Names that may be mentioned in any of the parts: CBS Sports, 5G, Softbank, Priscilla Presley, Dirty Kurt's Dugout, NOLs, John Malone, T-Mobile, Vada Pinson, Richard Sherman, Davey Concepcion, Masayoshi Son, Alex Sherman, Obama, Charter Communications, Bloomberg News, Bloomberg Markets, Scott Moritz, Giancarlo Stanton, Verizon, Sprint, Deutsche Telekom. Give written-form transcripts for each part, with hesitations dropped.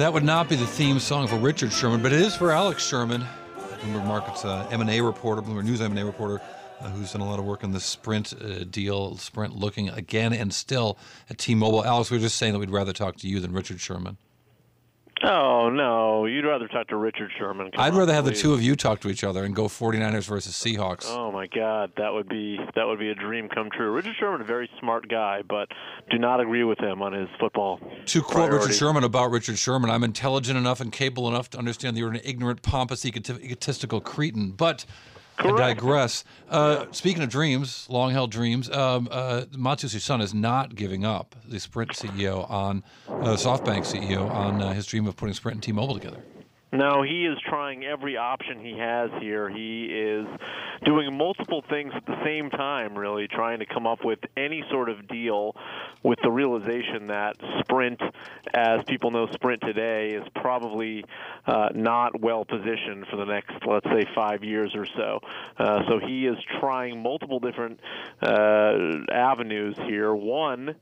That would not be the theme song for Richard Sherman, but it is for Alex Sherman, Bloomberg Markets M&A reporter, Bloomberg News M&A reporter, who's done a lot of work on the Sprint deal. Sprint looking again and still at T-Mobile. Alex, we were just saying that we'd rather talk to you than Richard Sherman. Oh, no. You'd rather talk to Richard Sherman. I'd rather have the two of you talk to each other and go 49ers versus Seahawks. Oh, my God. That would be a dream come true. Richard Sherman, a very smart guy, but do not agree with him on his football To quote priorities. Richard Sherman about Richard Sherman, "I'm intelligent enough and capable enough to understand that you're an ignorant, pompous, egotistical cretin." But correct. I digress. Speaking of dreams, long-held dreams, Masayoshi Son is not giving up, the Sprint CEO on SoftBank CEO on his dream of putting Sprint and T-Mobile together. No, he is trying every option he has here. He is doing multiple things at the same time, really, trying to come up with any sort of deal with the realization that Sprint, as people know Sprint today, is probably not well positioned for the next, let's say, 5 years or so. So he is trying multiple different avenues here. One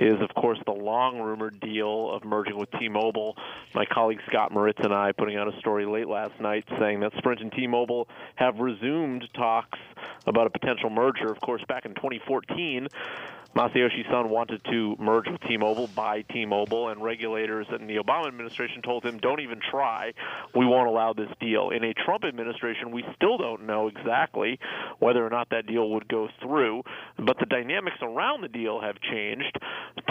is, of course, the long-rumored deal of merging with T-Mobile. My colleague Scott Moritz and I putting out a story late last night saying that Sprint and T-Mobile have resumed talks about a potential merger. Of course, back in 2014, Masayoshi Son wanted to merge with T-Mobile, buy T-Mobile, and regulators in the Obama administration told him, don't even try. We won't allow this deal. In a Trump administration, we still don't know exactly whether or not that deal would go through, but the dynamics around the deal have changed.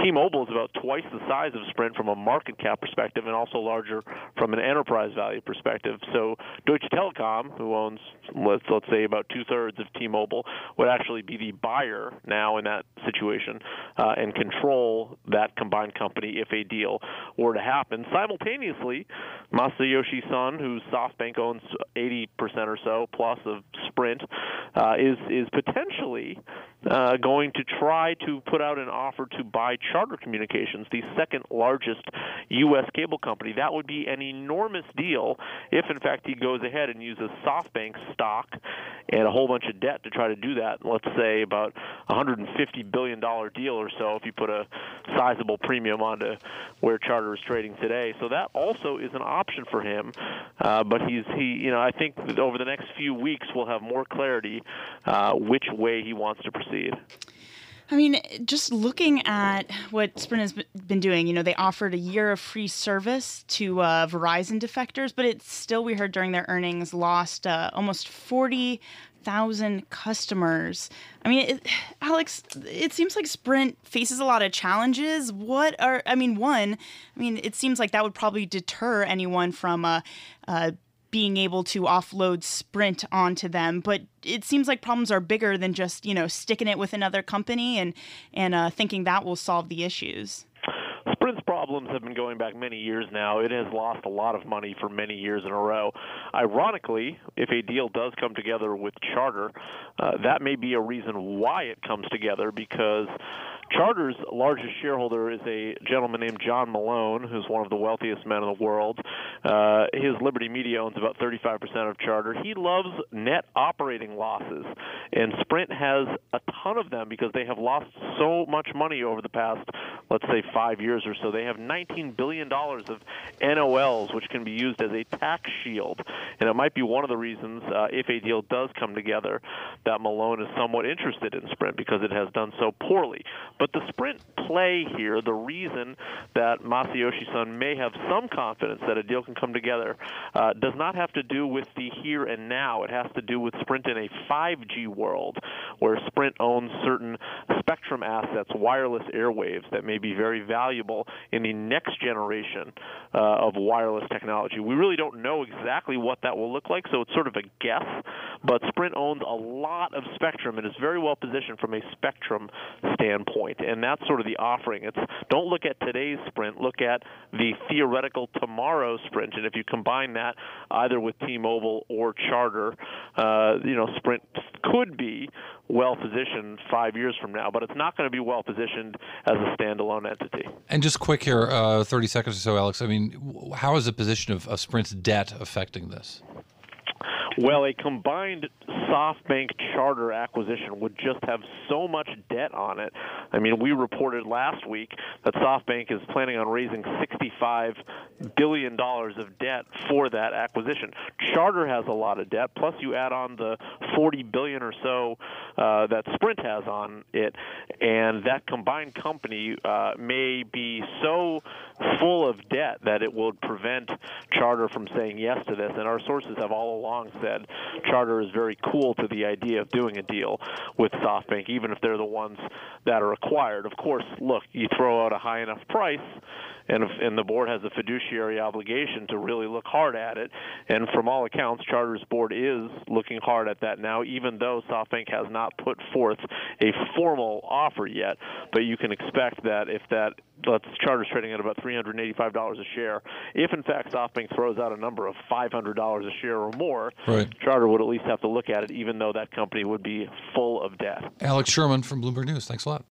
T-Mobile is about twice the size of Sprint from a market cap perspective and also larger from an enterprise value perspective. So Deutsche Telekom, who owns, let's say, about two-thirds of T-Mobile, would actually be the buyer now in that situation and control that combined company if a deal were to happen. Simultaneously, Masayoshi Son, who SoftBank owns 80% or so plus of Sprint, is potentially going to try to put out an offer to buy Charter Communications, the second largest U.S. cable company. That would be an enormous deal if, in fact, he goes ahead and uses SoftBank stock and a whole bunch of debt to try to do that. Let's say about $150 billion deal or so if you put a sizable premium onto where Charter is trading today. So that also is an option for him. But I think that over the next few weeks we'll have more clarity which way he wants to proceed. I mean, just looking at what Sprint has been doing, they offered a year of free service to Verizon defectors, but it's still, we heard during their earnings, lost almost 40,000 customers. I mean, Alex, it seems like Sprint faces a lot of challenges. It seems like that would probably deter anyone from being able to offload Sprint onto them. But it seems like problems are bigger than just, sticking it with another company and thinking that will solve the issues. Sprint's problems have been going back many years now. It has lost a lot of money for many years in a row. Ironically, if a deal does come together with Charter, that may be a reason why it comes together, because Charter's largest shareholder is a gentleman named John Malone, who's one of the wealthiest men in the world. His Liberty Media owns about 35% of Charter. He loves net operating losses, and Sprint has a ton of them because they have lost so much money over the past, let's say, 5 years or so. They have $19 billion of NOLs, which can be used as a tax shield, and it might be one of the reasons, if a deal does come together, that Malone is somewhat interested in Sprint because it has done so poorly. But the Sprint play here, the reason that Masayoshi Son may have some confidence that a deal can come together, does not have to do with the here and now. It has to do with Sprint in a 5G world where Sprint owns certain spectrum assets, wireless airwaves that may be very valuable in the next generation of wireless technology. We really don't know exactly what that will look like, so it's sort of a guess. But Sprint owns a lot of spectrum and is very well positioned from a spectrum standpoint. And that's sort of the offering. It's don't look at today's Sprint, look at the theoretical tomorrow Sprint. And if you combine that either with T-Mobile or Charter, Sprint could be well-positioned 5 years from now, but it's not going to be well-positioned as a standalone entity. And just quick here, 30 seconds or so, Alex. I mean, how is the position of Sprint's debt affecting this? Well, a combined SoftBank Charter acquisition would just have so much debt on it. I mean, we reported last week that SoftBank is planning on raising $65 billion of debt for that acquisition. Charter has a lot of debt, plus you add on the $40 billion or so that Sprint has on it, and that combined company may be so full of debt that it will prevent Charter from saying yes to this. And our sources have all along said Charter is very cool to the idea of doing a deal with SoftBank, even if they're the ones that are acquired. Of course, look, you throw out a high enough price, and the board has a fiduciary obligation to really look hard at it. And from all accounts, Charter's board is looking hard at that now, even though SoftBank has not put forth a formal offer yet. But you can expect that if that Charter's trading at about $385 a share, if in fact SoftBank throws out a number of $500 a share or more, right, Charter would at least have to look at it, even though that company would be full of debt. Alex Sherman from Bloomberg News, thanks a lot.